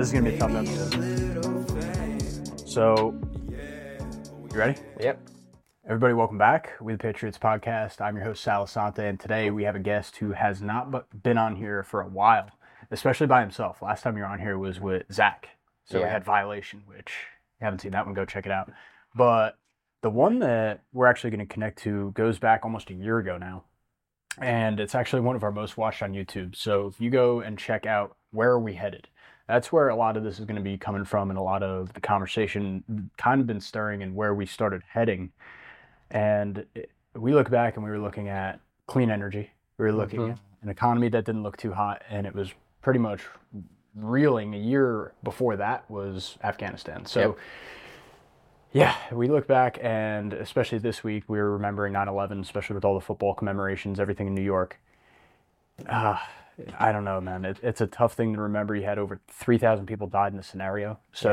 This is going to be a tough episode. So, you ready? Yep. Everybody, welcome back. We the Patriots Podcast. I'm your host, Sal Assante, and today we have a guest who has not been on here for a while, especially by himself. Last time you were on here was with Zach. So yeah. We had Violation, which you haven't seen that one, go check it out. But the one that we're actually going to connect to goes back almost a year ago now. And it's actually one of our most watched on YouTube. So if you go and check out Where Are We Headed? That's where a lot of this is going to be coming from, and a lot of the conversation kind of been stirring and where we started heading. And we look back and we were looking at clean energy. We were looking at an economy that didn't look too hot, and it was pretty much reeling. A year before that was Afghanistan. So yeah, we look back, and especially this week, we were remembering 9/11, especially with all the football commemorations, everything in New York. I don't know, man. It's a tough thing to remember. You had over 3,000 people died in the scenario. So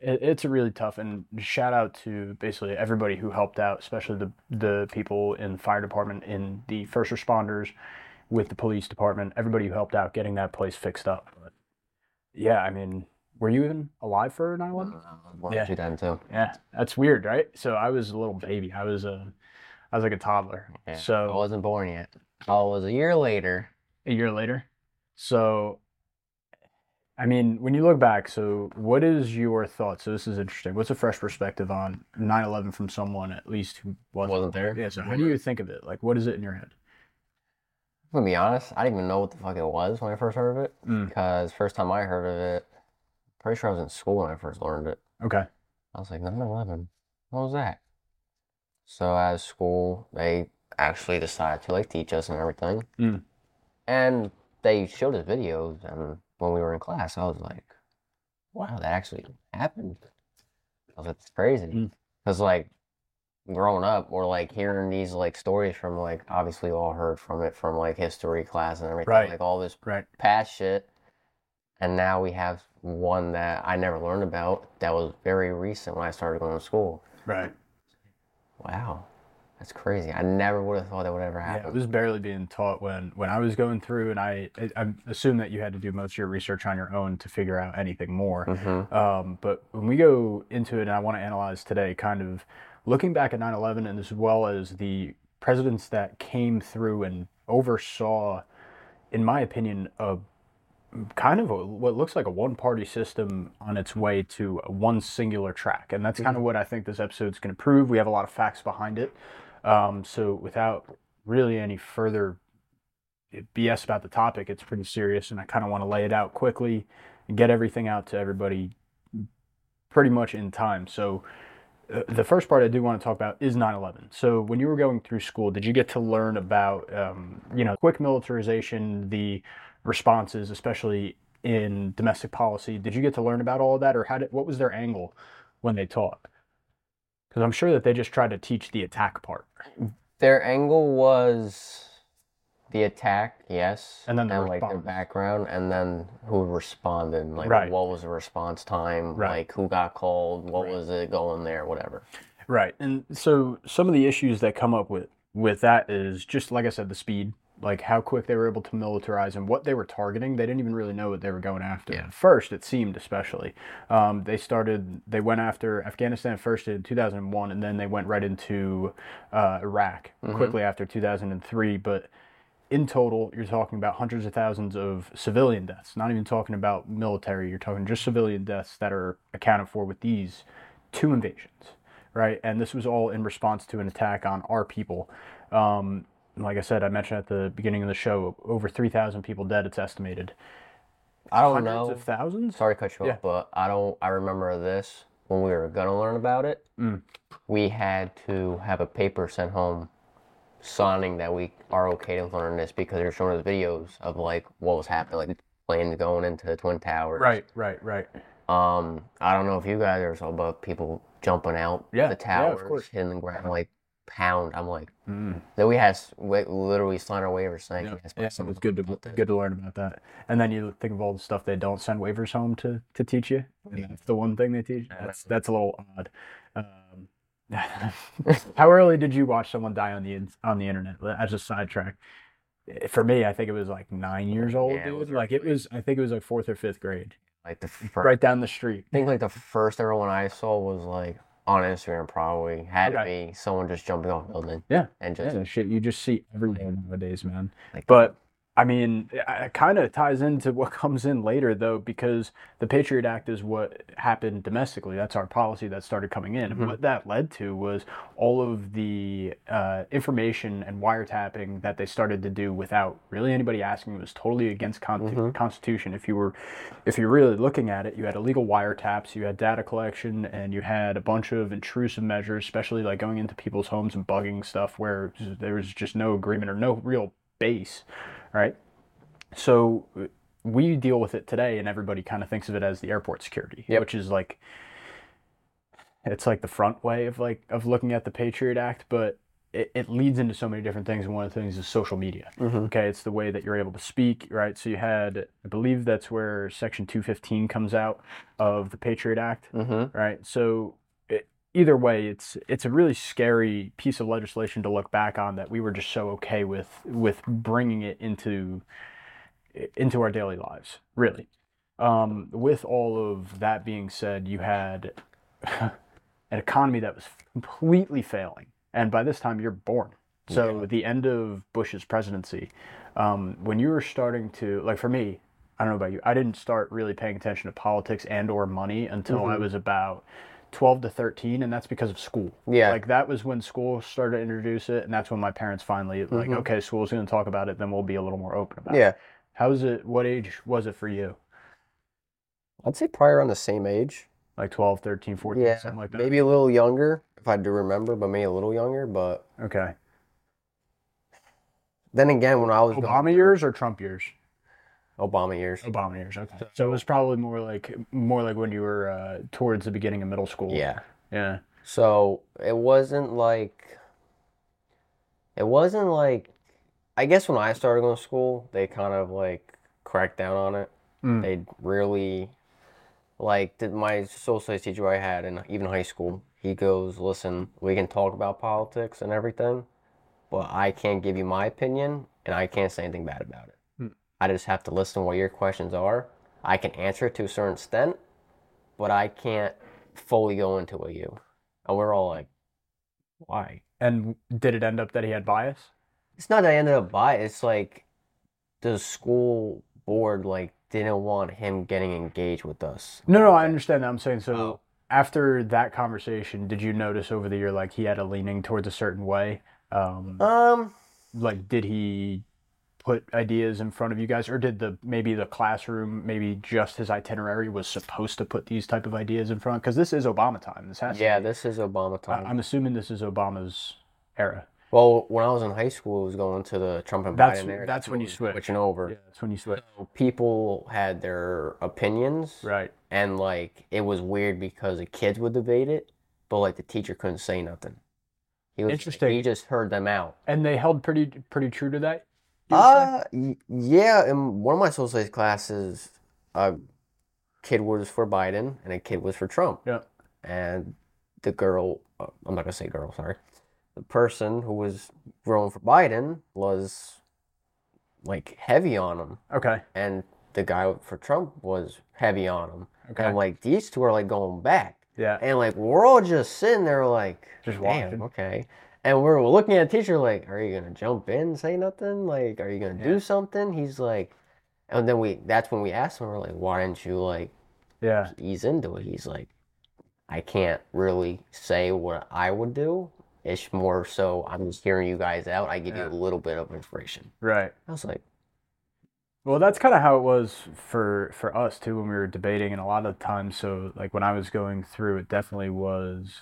it's a really tough, and shout out to basically everybody who helped out, especially the people in the fire department, in the first responders, with the police department, everybody who helped out getting that place fixed up. But yeah, I mean, were you even alive for 9/11? Yeah. Yeah, that's weird, right? So I was a little baby. I was like a toddler. Yeah, so I wasn't born yet. Oh, it was a year later. A year later. So, I mean, when you look back, so what is your thoughts? So this is interesting. What's a fresh perspective on 9/11 from someone at least who wasn't there? Yeah. So how do you think of it? Like, what is it in your head? I'm gonna be honest. I didn't even know what the fuck it was when I first heard of it. Because first time I heard of it, pretty sure I was in school when I first learned it. Okay. I was like, 9/11. What was that? So at school, they actually decided to like teach us and everything, and they showed us videos. And when we were in class, I was like, "Wow, that actually happened." I was like, "That's crazy," because like growing up, we're like hearing these like stories from like obviously all heard from it from like history class and everything, like all this past shit, and now we have one that I never learned about that was very recent when I started going to school. Right. Wow, that's crazy. I never would have thought that would ever happen. Yeah, it was barely being taught when I was going through, and I assume that you had to do most of your research on your own to figure out anything more. But when we go into it, and I want to analyze today, kind of looking back at 9/11 and as well as the presidents that came through and oversaw, in my opinion, a kind of what looks like a one-party system on its way to one singular track. And that's kind of what I think this episode's going to prove. We have a lot of facts behind it. So without really any further BS about the topic, it's pretty serious, and I kind of want to lay it out quickly and get everything out to everybody pretty much in time. So the first part I do want to talk about is 9/11. So when you were going through school, did you get to learn about, quick militarization, the responses, especially in domestic policy? Did you get to learn about all of that, or what was their angle when they taught? Because I'm sure that they just tried to teach the attack part. Their angle was the attack, yes, and then the response. Like their background, and then who responded, like what was the response time, like who got called, what was it going there, whatever. Right, and so some of the issues that come up with that is just like I said, the speed. Like how quick they were able to militarize and what they were targeting. They didn't even really know what they were going after. Yeah. First, it seemed especially. They went after Afghanistan first in 2001, and then they went right into Iraq quickly after 2003. But in total, you're talking about hundreds of thousands of civilian deaths, not even talking about military. You're talking just civilian deaths that are accounted for with these two invasions, right? And this was all in response to an attack on our people. Like I said, I mentioned at the beginning of the show, over 3,000 people dead, it's estimated. I don't know. Hundreds of thousands? Sorry to cut you off, but I remember this. When we were going to learn about it, we had to have a paper sent home signing that we are okay to learn this because they were showing us videos of, like, what was happening, like, planes going into the Twin Towers. Right. I don't know if you guys are so above people jumping out the towers, of course, hitting the ground, like, pound. I'm like, that we had literally signed our waivers saying it was good to learn about that. And then you think of all the stuff they don't send waivers home to teach you. And that's the one thing they teach. That's a little odd. How early did you watch someone die on the internet? As a sidetrack, for me, I think it was like 9 years old, yeah, dude. I think it was like fourth or fifth grade. Like the right down the street. I think like the first ever one I saw was like on Instagram, probably had to be someone just jumping off a building. Yeah, and just shit you just see every day nowadays, man. Like, but I mean, it kind of ties into what comes in later, though, because the Patriot Act is what happened domestically. That's our policy that started coming in. Mm-hmm. And what that led to was all of the information and wiretapping that they started to do without really anybody asking. It was totally against Constitution. If you're really looking at it, you had illegal wiretaps, you had data collection, and you had a bunch of intrusive measures, especially like going into people's homes and bugging stuff where there was just no agreement or no real base. Right, so we deal with it today, and everybody kind of thinks of it as the airport security, which is like it's like the front way of looking at the Patriot Act, but it leads into so many different things. And one of the things is social media. Mm-hmm. Okay, it's the way that you're able to speak, right? So you had, I believe that's where Section 215 comes out of the Patriot Act, right? So either way, it's a really scary piece of legislation to look back on that we were just so okay with bringing it into our daily lives, really. With all of that being said, you had an economy that was completely failing, and by this time you're born. So the end of Bush's presidency, when you were starting to, like for me, I don't know about you, I didn't start really paying attention to politics and or money until I was about 12 to 13, and that's because of school. Yeah. Like, that was when school started to introduce it, and that's when my parents finally, like, okay, school's going to talk about it, then we'll be a little more open about it. What age was it for you? I'd say probably around the same age. Like 12, 13, 14, something like that. Maybe a little younger, if I do remember, but maybe a little younger, but... Okay. Then again, when I was... Obama years or Trump years? Obama years. Obama years, okay. So it was probably more like when you were towards the beginning of middle school. Yeah. Yeah. So it wasn't like, I guess when I started going to school, they kind of like cracked down on it. Mm. They really, like, my social studies teacher I had in even high school, he goes, listen, we can talk about politics and everything, but I can't give you my opinion and I can't say anything bad about it. I just have to listen to what your questions are. I can answer it to a certain extent, but I can't fully go into it. And we're all like, why? And did it end up that he had bias? It's not that I ended up biased. It's like the school board like didn't want him getting engaged with us. No, I understand that. I'm saying after that conversation, did you notice over the year like he had a leaning towards a certain way? Like, did he... put ideas in front of you guys, or did the classroom, maybe just his itinerary was supposed to put these type of ideas in front? Because this is Obama time. This is Obama time. I'm assuming this is Obama's era. Well, when I was in high school, it was going to the Trump and Biden era. That's when you switch. Switching over. Yeah, that's when you switch. So people had their opinions. Right. And, like, it was weird because the kids would debate it, but, like, the teacher couldn't say nothing. Interesting. He just heard them out. And they held pretty true to that? Yeah, in one of my social studies classes, a kid was for Biden and a kid was for Trump. Yeah. And the girl, I'm not going to say girl, sorry. The person who was growing for Biden was, like, heavy on him. Okay. And the guy for Trump was heavy on him. Okay. And I'm like, these two are, like, going back. Yeah. And, like, we're all just sitting there, like, just watching. Okay. And we're looking at the teacher like, are you going to jump in and say nothing? Like, are you going to do something? He's like, and then that's when we asked him, we're like, why didn't you like ease into it? He's like, I can't really say what I would do. It's more so I'm just hearing you guys out. I give you a little bit of information. Right. I was like. Well, that's kind of how it was for us too when we were debating. And a lot of times, so like when I was going through, it definitely was.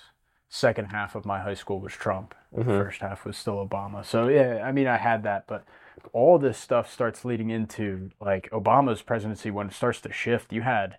Second half of my high school was Trump. The first half was still Obama. So, yeah, I mean, I had that. But all this stuff starts leading into, like, Obama's presidency. When it starts to shift, you had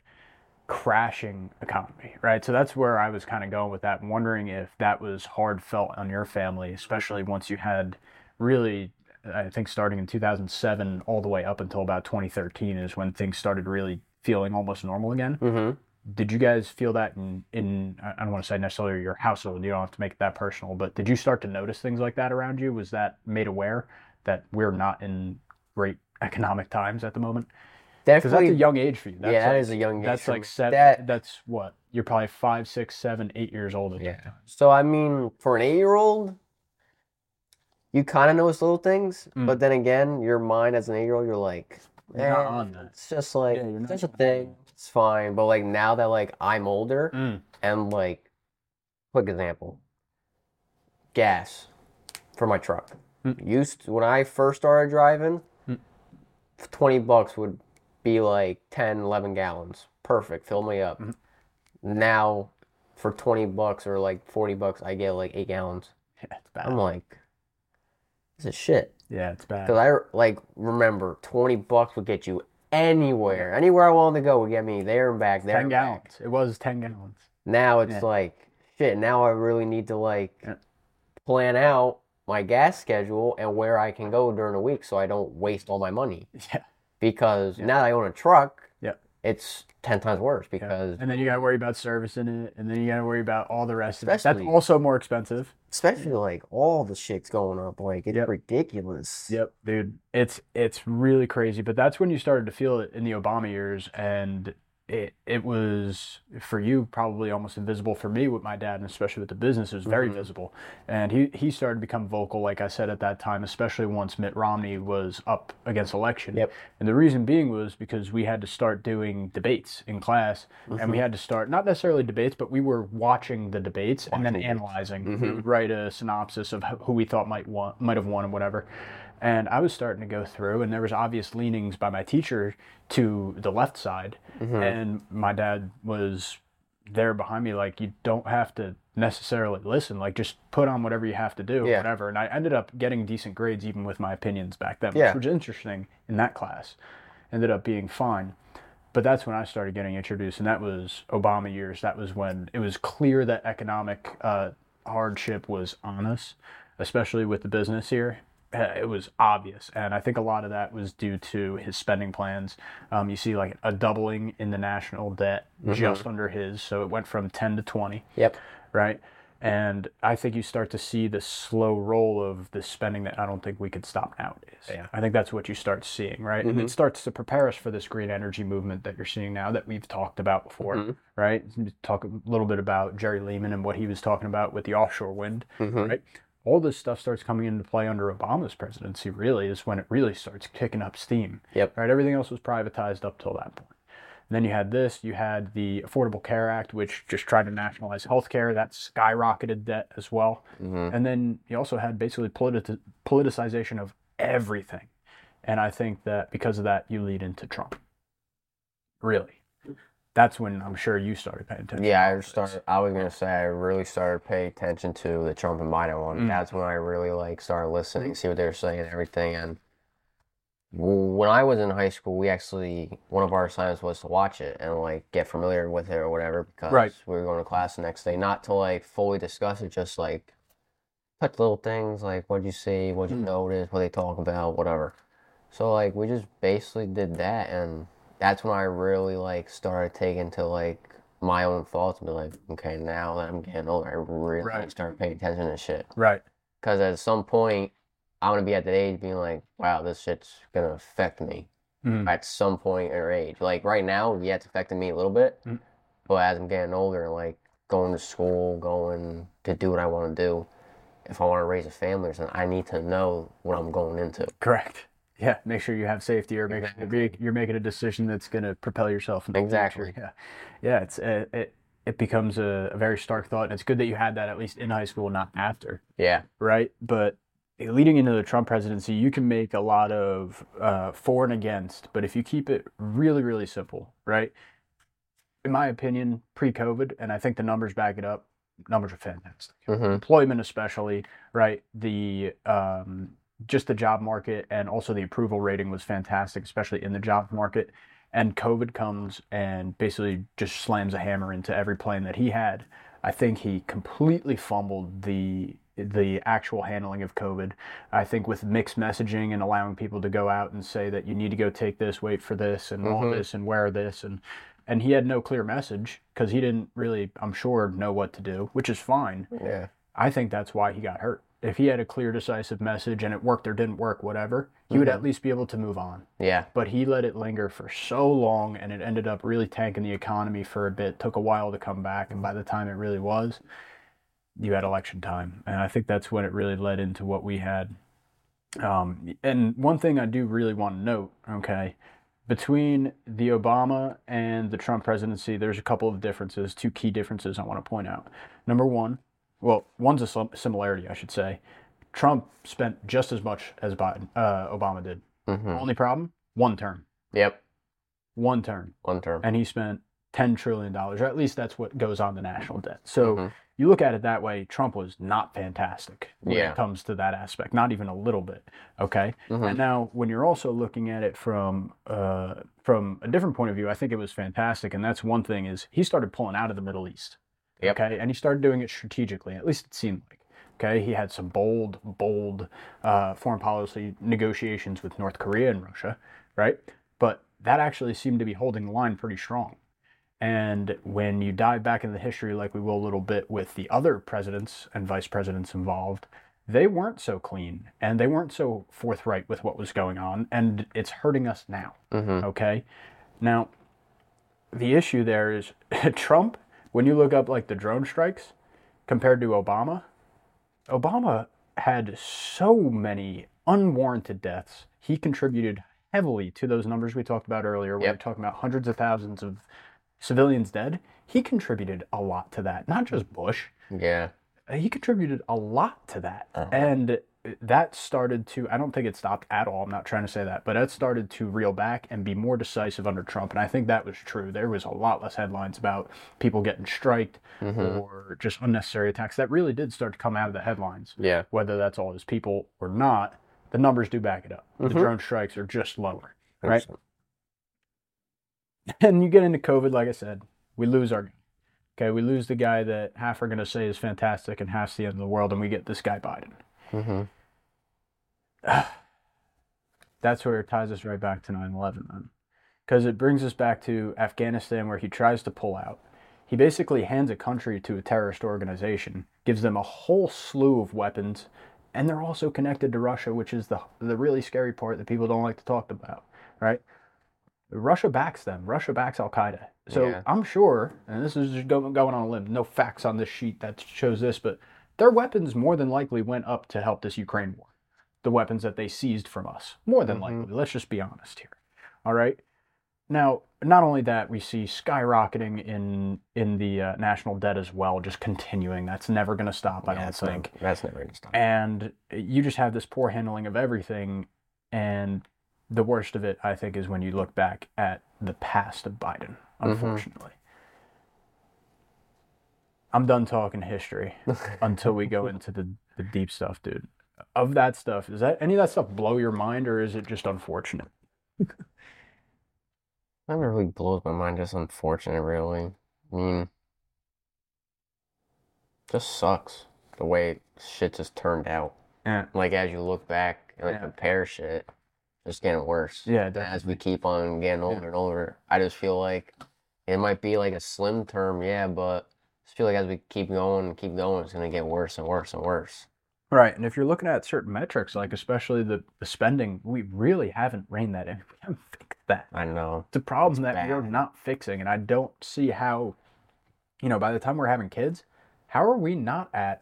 crashing economy, right? So that's where I was kind of going with that, wondering if that was hard felt on your family, especially once you had really, I think starting in 2007 all the way up until about 2013 is when things started really feeling almost normal again. Mm-hmm. Did you guys feel that in I don't want to say necessarily your household, you don't have to make it that personal, but did you start to notice things like that around you? Was that made aware that we're not in great economic times at the moment? Because that's a young age for you. That's that is a young age. That's like that's what? You're probably 5, 6, 7, 8 years old at that time. So, I mean, for an 8-year-old, you kind of notice little things, but then again, your mind as an 8-year-old, you're like, you're not on that. It's just like, it's just a thing. It's fine. But like now that like I'm older and like, quick example, gas for my truck. Used to, when I first started driving, $20 would be like 10, 11 gallons. Perfect. Fill me up. Now for $20 or like $40, I get like 8 gallons. Yeah, it's bad. I'm like, this is shit. Yeah, it's bad. Because I like remember $20 would get you anywhere. Anywhere I wanted to go would get me there and back. There 10 and gallons. Back. It was 10 gallons. Now it's like, shit, now I really need to like plan out my gas schedule and where I can go during the week so I don't waste all my money. Yeah. Because now that I own a truck, it's 10 times worse because... And then you got to worry about servicing it, and then you got to worry about all the rest of it. That's also more expensive. Especially, like, all the shit's going up. Like, it's ridiculous. Yep, dude. It's really crazy. But that's when you started to feel it in the Obama years, and it was, for you, probably almost invisible. For me, with my dad, and especially with the business, it was very visible. And he started to become vocal, like I said, at that time, especially once Mitt Romney was up against election. Yep. And the reason being was because we had to start doing debates in class, and we had to start, not necessarily debates, but we were watching the debates and then analyzing. We would write a synopsis of who we thought might have won and whatever. And I was starting to go through, and there was obvious leanings by my teacher to the left side. And my dad was there behind me, like, you don't have to necessarily listen. Like, just put on whatever you have to do, whatever. And I ended up getting decent grades even with my opinions back then, which was interesting in that class. Ended up being fine. But that's when I started getting introduced, and that was Obama years. That was when it was clear that economic hardship was on us, especially with the business here. It was obvious, and I think a lot of that was due to his spending plans. You see, like, a doubling in the national debt just under his, so it went from 10 to 20. Yep. Right? And I think you start to see the slow roll of the spending that I don't think we could stop nowadays. Yeah. I think that's what you start seeing, right? And it starts to prepare us for this green energy movement that you're seeing now that we've talked about before, right? Talk a little bit about Jerry Lehman and what he was talking about with the offshore wind, right? All this stuff starts coming into play under Obama's presidency, really, is when it really starts kicking up steam. Yep. Right? Everything else was privatized up till that point. And then you had this. You had the Affordable Care Act, which just tried to nationalize health care. That skyrocketed debt as well. And then you also had basically politicization of everything. And I think that because of that, you lead into Trump. Really. That's when I'm sure you started paying attention. Yeah, I was going to say I really started paying attention to the Trump and Biden one. That's when I really like started listening, see what they were saying and everything. And when I was in high school, we actually, one of our assignments was to watch it and like get familiar with it or whatever because we were going to class the next day. Not to like fully discuss it, just like touch little things like what'd you see, what'd you notice, what they talk about, whatever. So like we just basically did that and... That's when I really, like, started taking to, like, my own thoughts and be like, okay, now that I'm getting older, I really start paying attention to shit. Right. Because at some point, I'm going to be at that age being like, wow, this shit's going to affect me at some point or age. Like, right now, yeah, it's affecting me a little bit. But as I'm getting older, like, going to school, going to do what I want to do, if I want to raise a family or something, I need to know what I'm going into. Correct. Yeah, make sure you have safety, or make sure you're making a decision that's going to propel yourself into the future. Yeah, it's it becomes a very stark thought, and it's good that you had that at least in high school, not after. Yeah, right. But leading into the Trump presidency, you can make a lot of for and against, but if you keep it really, really simple, right? In my opinion, pre-COVID, and I think the numbers back it up. Numbers are fantastic. Employment, especially, right? The just the job market, and also the approval rating was fantastic, especially in the job market. And COVID comes and basically just slams a hammer into every plan that he had. I think he completely fumbled the actual handling of COVID. I think with mixed messaging and allowing people to go out and say that you need to go take this, wait for this, and all this, and wear this, and he had no clear message because he didn't really, I'm sure, know what to do, which is fine. Yeah, I think that's why he got hurt. if he had a clear, decisive message and it worked or didn't work, whatever, he would at least be able to move on. Yeah. But he let it linger for so long, and it ended up really tanking the economy for a bit. Took a while to come back, and by the time it really was, you had election time. And I think that's when it really led into what we had. And one thing I do really want to note, okay, between the Obama and the Trump presidency, there's a couple of differences, two key differences I want to point out. Number one, well, one's a similarity, I should say. Trump spent just as much as Biden, Obama did. Mm-hmm. Only problem? One term. Yep. One term. One term. And he spent $10 trillion, or at least that's what goes on the national debt. So you look at it that way, Trump was not fantastic when it comes to that aspect, not even a little bit, okay? And now when you're also looking at it from a different point of view, I think it was fantastic, and that's one thing is he started pulling out of the Middle East. Yep. Okay, and he started doing it strategically, at least it seemed like. Okay, he had some bold foreign policy negotiations with North Korea and Russia, right? But that actually seemed to be holding the line pretty strong. And when you dive back into the history, like we will a little bit with the other presidents and vice presidents involved, they weren't so clean and they weren't so forthright with what was going on, and it's hurting us now. Okay, now the issue there is Trump. When you look up like the drone strikes compared to Obama, Obama had so many unwarranted deaths. He contributed heavily to those numbers we talked about earlier. When we were talking about hundreds of thousands of civilians dead. He contributed a lot to that. Not just Bush. Yeah. He contributed a lot to that. And that started to, I don't think it stopped at all. I'm not trying to say that, but it started to reel back and be more decisive under Trump. And I think that was true. There was a lot less headlines about people getting striked or just unnecessary attacks. That really did start to come out of the headlines. Yeah. Whether that's all his people or not, the numbers do back it up. The drone strikes are just lower, right? And you get into COVID, like I said, we lose our, okay, we lose the guy that half are going to say is fantastic and half's the end of the world, and we get this guy Biden. That's where it ties us right back to 9/11 then, because it brings us back to Afghanistan, where he tries to pull out. He basically hands a country to a terrorist organization, gives them a whole slew of weapons, and they're also connected to Russia, which is the really scary part that people don't like to talk about, right? Russia backs them. Russia backs Al-Qaeda. So I'm sure, and this is just going on a limb, no facts on this sheet that shows this, but their weapons more than likely went up to help this Ukraine war. The weapons that they seized from us, more than likely. Let's just be honest here. All right. Now, not only that, we see skyrocketing in the national debt as well, just continuing. That's never going to stop, I don't think. That's never going to stop. And you just have this poor handling of everything. And the worst of it, I think, is when you look back at the past of Biden, unfortunately. I'm done talking history until we go into the deep stuff, dude. Of that stuff, does that any of that stuff blow your mind, or is it just unfortunate? That really blows my mind. Just unfortunate, really. I mean, just sucks the way shit just turned out. Yeah. Like as you look back and like compare shit, it's getting worse. Yeah. Definitely. As we keep on getting older and older, I just feel like it might be like a slim term, but I just feel like as we keep going, it's gonna get worse and worse and worse. Right, and if you're looking at certain metrics, like especially the spending, we really haven't reined that in. We haven't fixed that. I know. It's a problem that we're not fixing, and I don't see how, by the time we're having kids, how are we not at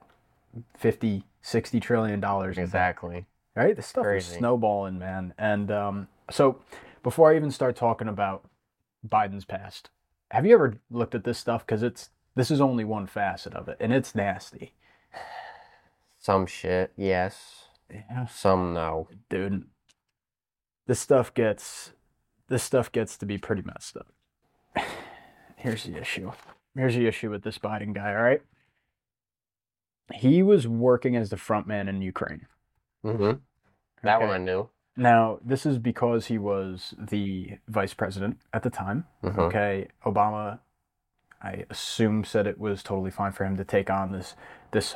$50, $60 trillion? Exactly. Right? This stuff is snowballing, man. And so before I even start talking about Biden's past, have you ever looked at this stuff? Because this is only one facet of it, and it's nasty. Some shit, yes. Yeah. Some no. Dude, this stuff gets to be pretty messed up. Here's the issue with this Biden guy, all right? He was working as the front man in Ukraine. That one I knew. Now, this is because he was the vice president at the time. Okay, Obama, I assume, said it was totally fine for him to take on this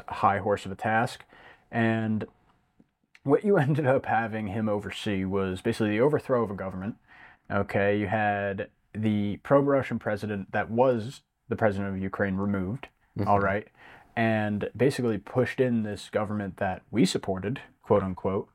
high horse of a task. And what you ended up having him oversee was basically the overthrow of a government. Okay, you had the pro-Russian president that was the president of Ukraine removed, all right? and basically pushed in this government that we supported, quote unquote.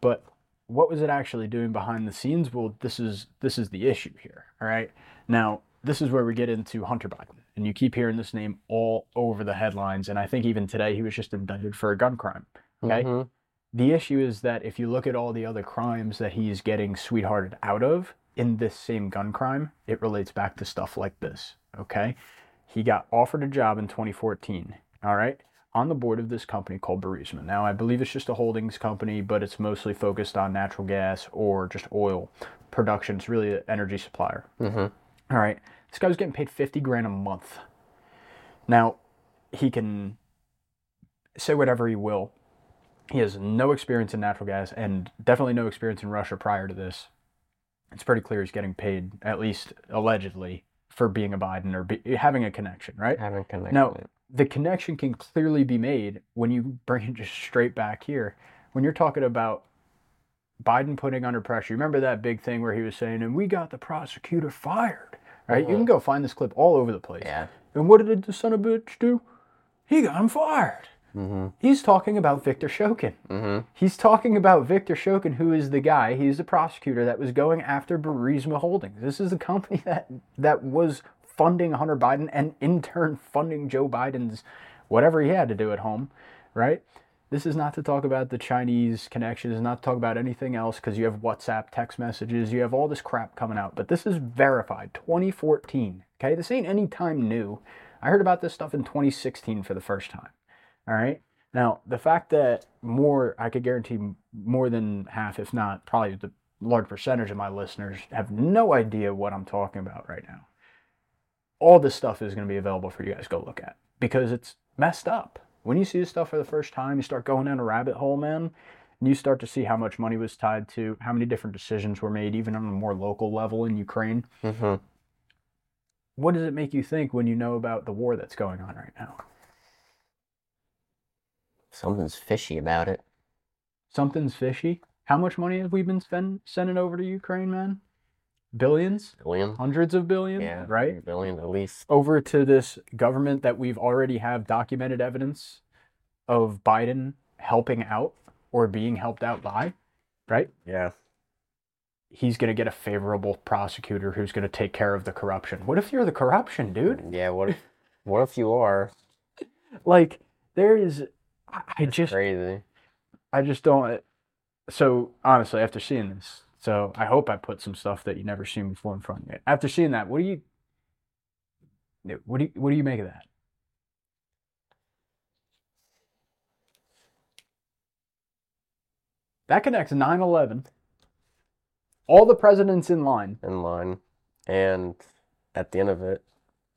But what was it actually doing behind the scenes? Well, this is the issue here, all right? Now, this is where we get into Hunter Biden. And you keep hearing this name all over the headlines. And I think even today he was just indicted for a gun crime, okay? Mm-hmm. The issue is that if you look at all the other crimes that he's getting sweethearted out of in this same gun crime, it relates back to stuff like this, okay? He got offered a job in 2014, all right, on the board of this company called Burisma. Now, I believe it's just a holdings company, but it's mostly focused on natural gas or just oil production. It's really an energy supplier. Mm-hmm. All right. This guy was getting paid $50,000 a month. Now, he can say whatever he will. He has no experience in natural gas and definitely no experience in Russia prior to this. It's pretty clear he's getting paid, at least allegedly, for being a Biden or having a connection, right? Having a connection. Now, the connection can clearly be made when you bring it just straight back here. When you're talking about Biden putting under pressure, you remember that big thing where he was saying, and we got the prosecutor fired, right? Mm-hmm. You can go find this clip all over the place. Yeah. And what did the son of a bitch do? He got him fired. Mm-hmm. He's talking about Victor Shokin. Mm-hmm. He's talking about Victor Shokin, who is the guy, he's the prosecutor that was going after Burisma Holdings. This is the company that was funding Hunter Biden and in turn funding Joe Biden's whatever he had to do at home, right? This is not to talk about the Chinese connections, not to talk about anything else, because you have WhatsApp, text messages, you have all this crap coming out. But this is verified, 2014, okay? This ain't any time new. I heard about this stuff in 2016 for the first time, all right? Now, the fact that I could guarantee more than half, if not probably the large percentage of my listeners have no idea what I'm talking about right now. All this stuff is going to be available for you guys to go look at, because it's messed up. When you see this stuff for the first time, you start going down a rabbit hole, man, and you start to see how much money was tied to, how many different decisions were made, even on a more local level in Ukraine. Mm-hmm. What does it make you think when you know about the war that's going on right now? Something's fishy about it. Something's fishy? How much money have we been sending over to Ukraine, man? Billions? Billion. Hundreds of billion? Yeah, right? Billion at least. Over to this government that we've already have documented evidence of Biden helping out or being helped out by, right? Yeah. He's going to get a favorable prosecutor who's going to take care of the corruption. What if you're the corruption, dude? Yeah, what if you are? Like, there is... That's crazy. I just don't... So, honestly, after seeing this... So I hope I put some stuff that you never seen before in front of you. After seeing that, what do you make of that? That connects 9/11. All the presidents in line. And at the end of it,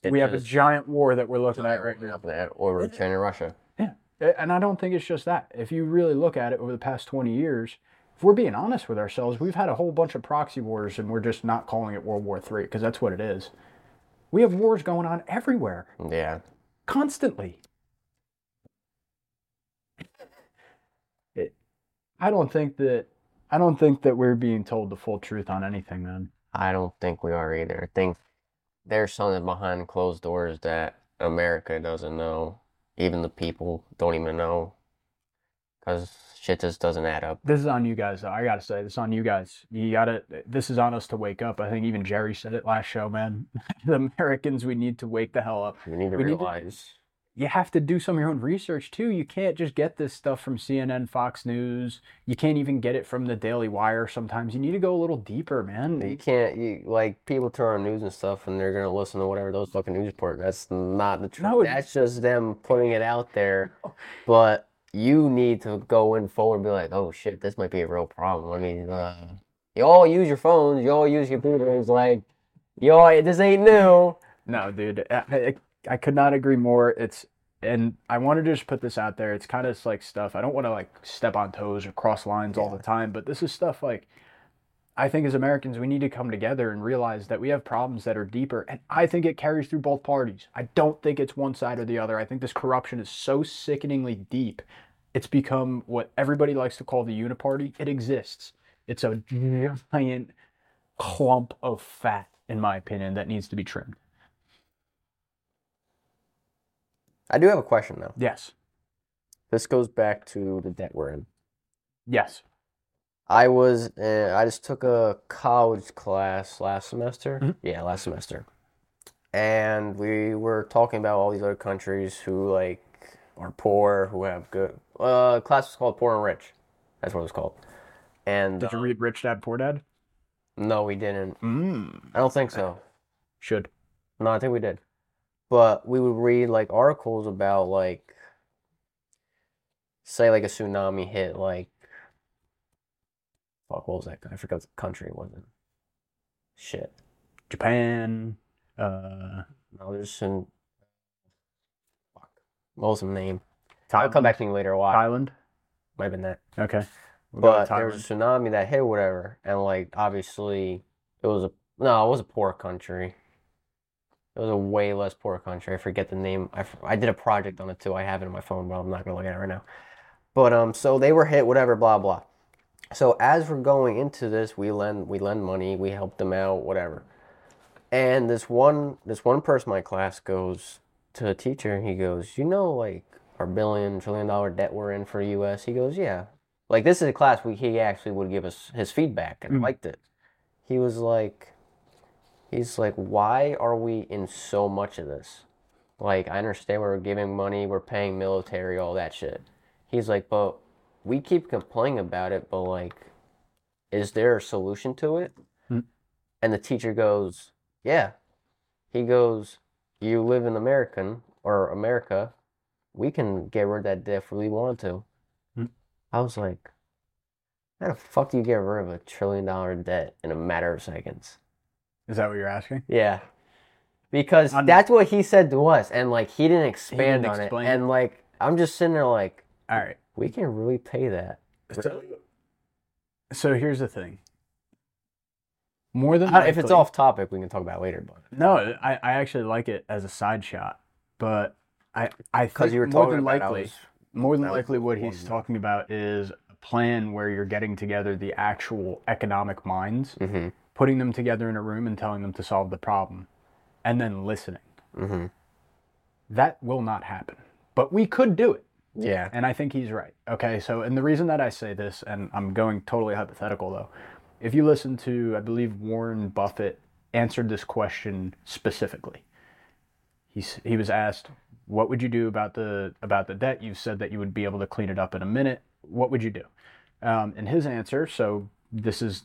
we have a giant war that we're looking at right now. Over China and Russia. Yeah, and I don't think it's just that. If you really look at it over the past 20 years. If we're being honest with ourselves, we've had a whole bunch of proxy wars, and we're just not calling it World War III, because that's what it is. We have wars going on everywhere. Yeah. Constantly. I don't think that we're being told the full truth on anything, man. I don't think we are either. I think there's something behind closed doors that America doesn't know. Even the people don't even know. Because shit just doesn't add up. This is on you guys, though. I got to say, this is on you guys. This is on us to wake up. I think even Jerry said it last show, man. The Americans, we need to wake the hell up. We need to realize. You have to do some of your own research, too. You can't just get this stuff from CNN, Fox News. You can't even get it from the Daily Wire sometimes. You need to go a little deeper, man. You can't, people turn on news and stuff, and they're going to listen to whatever those fucking news reports. That's not the truth. No, that's just them putting it out there. But... You need to go in forward and be like, oh shit, this might be a real problem. I mean, you all use your phones, you all use computers, like, this ain't new. No, dude, I could not agree more. And I want to just put this out there. It's kind of like stuff, I don't want to like step on toes or cross lines all the time, but this is stuff like, I think as Americans, we need to come together and realize that we have problems that are deeper. And I think it carries through both parties. I don't think it's one side or the other. I think this corruption is so sickeningly deep. It's become what everybody likes to call the uniparty. It exists. It's a giant clump of fat, in my opinion, that needs to be trimmed. I do have a question, though. Yes. This goes back to the debt we're in. Yes. I just took a college class last semester. Mm-hmm. Yeah, last semester. And we were talking about all these other countries who, like, are poor, who have good... class was called Poor and Rich. That's what it was called. And did you read Rich Dad, Poor Dad? No, we didn't. Mm. I don't think so. Should. No, I think we did. But we would read, like, articles about, like... Say, like, a tsunami hit, like... Fuck, what was that? I forgot what country it was in. Shit. Japan. No, there's some... Fuck. What was the name? Thailand. I'll come back to you later. Why? Thailand? Might have been that. Okay. But there was a tsunami that hit or whatever. And, like, obviously, it was a... No, it was a poor country. It was a way less poor country. I forget the name. I did a project on it, too. I have it on my phone, but I'm not going to look at it right now. But, so they were hit, whatever, blah, blah. So as we're going into this, we lend money, we help them out, whatever. And this one person in my class goes to a teacher, and he goes, you know, like, our $1 trillion debt we're in for the U.S.? He goes, yeah. Like, this is a class he actually would give us his feedback, and liked it. He was like... He's like, why are we in so much of this? Like, I understand we're giving money, we're paying military, all that shit. He's like, but we keep complaining about it, but, like, is there a solution to it? Mm. And the teacher goes, yeah. He goes, you live in America, we can get rid of that debt if we want to. Mm. I was like, how the fuck do you get rid of a $1 trillion debt in a matter of seconds? Is that what you're asking? Yeah. Because that's what he said to us, and, like, he didn't expand on it. And, like, I'm just sitting there like, all right, we can really pay that. So here's the thing. More than likely, if it's off topic, we can talk about it later. But no, I actually like it as a side shot, but I think you were talking more than likely what he's talking about is a plan where you're getting together the actual economic minds. Mm-hmm. Putting them together in a room and telling them to solve the problem, and then listening. Mm-hmm. That will not happen. But we could do it. Yeah. And I think he's right. Okay, so, and the reason that I say this, and I'm going totally hypothetical though, if you listen to, I believe Warren Buffett answered this question specifically. He was asked, what would you do about the debt? You've said that you would be able to clean it up in a minute. What would you do? And his answer, so...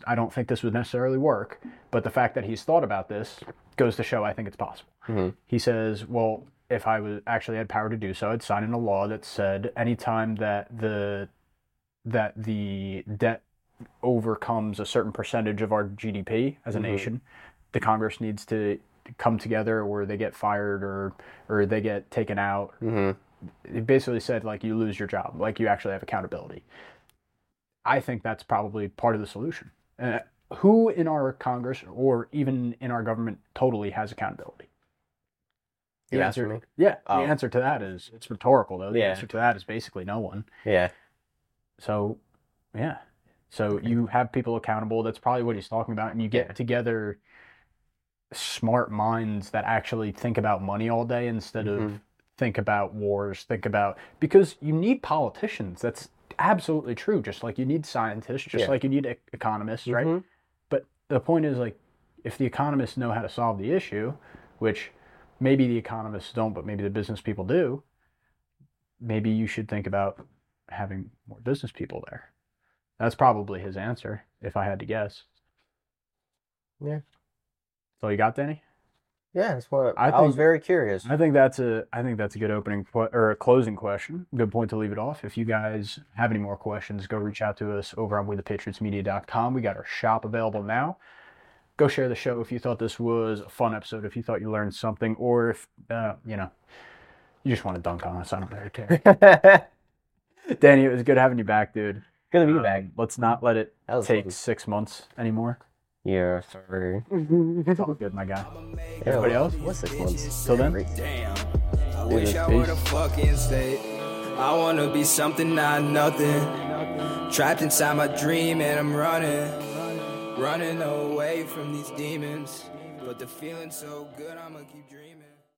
I don't think this would necessarily work, but the fact that he's thought about this goes to show I think it's possible. Mm-hmm. He says, well, if I was actually had power to do so, I'd sign in a law that said anytime that the debt overcomes a certain percentage of our GDP as a mm-hmm. nation, the Congress needs to come together or they get fired or they get taken out. Mm-hmm. It basically said, like, you lose your job, like you actually have accountability. I think that's probably part of the solution. Who in our Congress or even in our government totally has accountability? The answer to that is, it's rhetorical though. The answer to that is basically no one. Yeah. So you have people accountable. That's probably what he's talking about. And you get together smart minds that actually think about money all day instead mm-hmm. of think about wars, because you need politicians. That's absolutely true, just like you need scientists, just like you need economists, right? Mm-hmm. But the point is, like, if the economists know how to solve the issue, which maybe the economists don't, but maybe the business people do, maybe you should think about having more business people there. That's probably his answer, if I had to guess. Yeah. So you got, Danny? Yeah, that's what I was very curious. I think that's a good opening or a closing question. Good point to leave it off. If you guys have any more questions, go reach out to us over on wethepatriotsmedia.com. We got our shop available now. Go share the show if you thought this was a fun episode, if you thought you learned something, or if you just want to dunk on us. I don't care. Danny, it was good having you back, dude. Good to be back. Let's not let it take 6 months anymore. Yeah, sorry. It's all good, my guy. Everybody else? What's 6 months? Till then? Damn. I wish I would have fucking stayed. I want to be something, not nothing. Trapped inside my dream and I'm running away from these demons. But the feeling's so good, I'ma keep dreaming.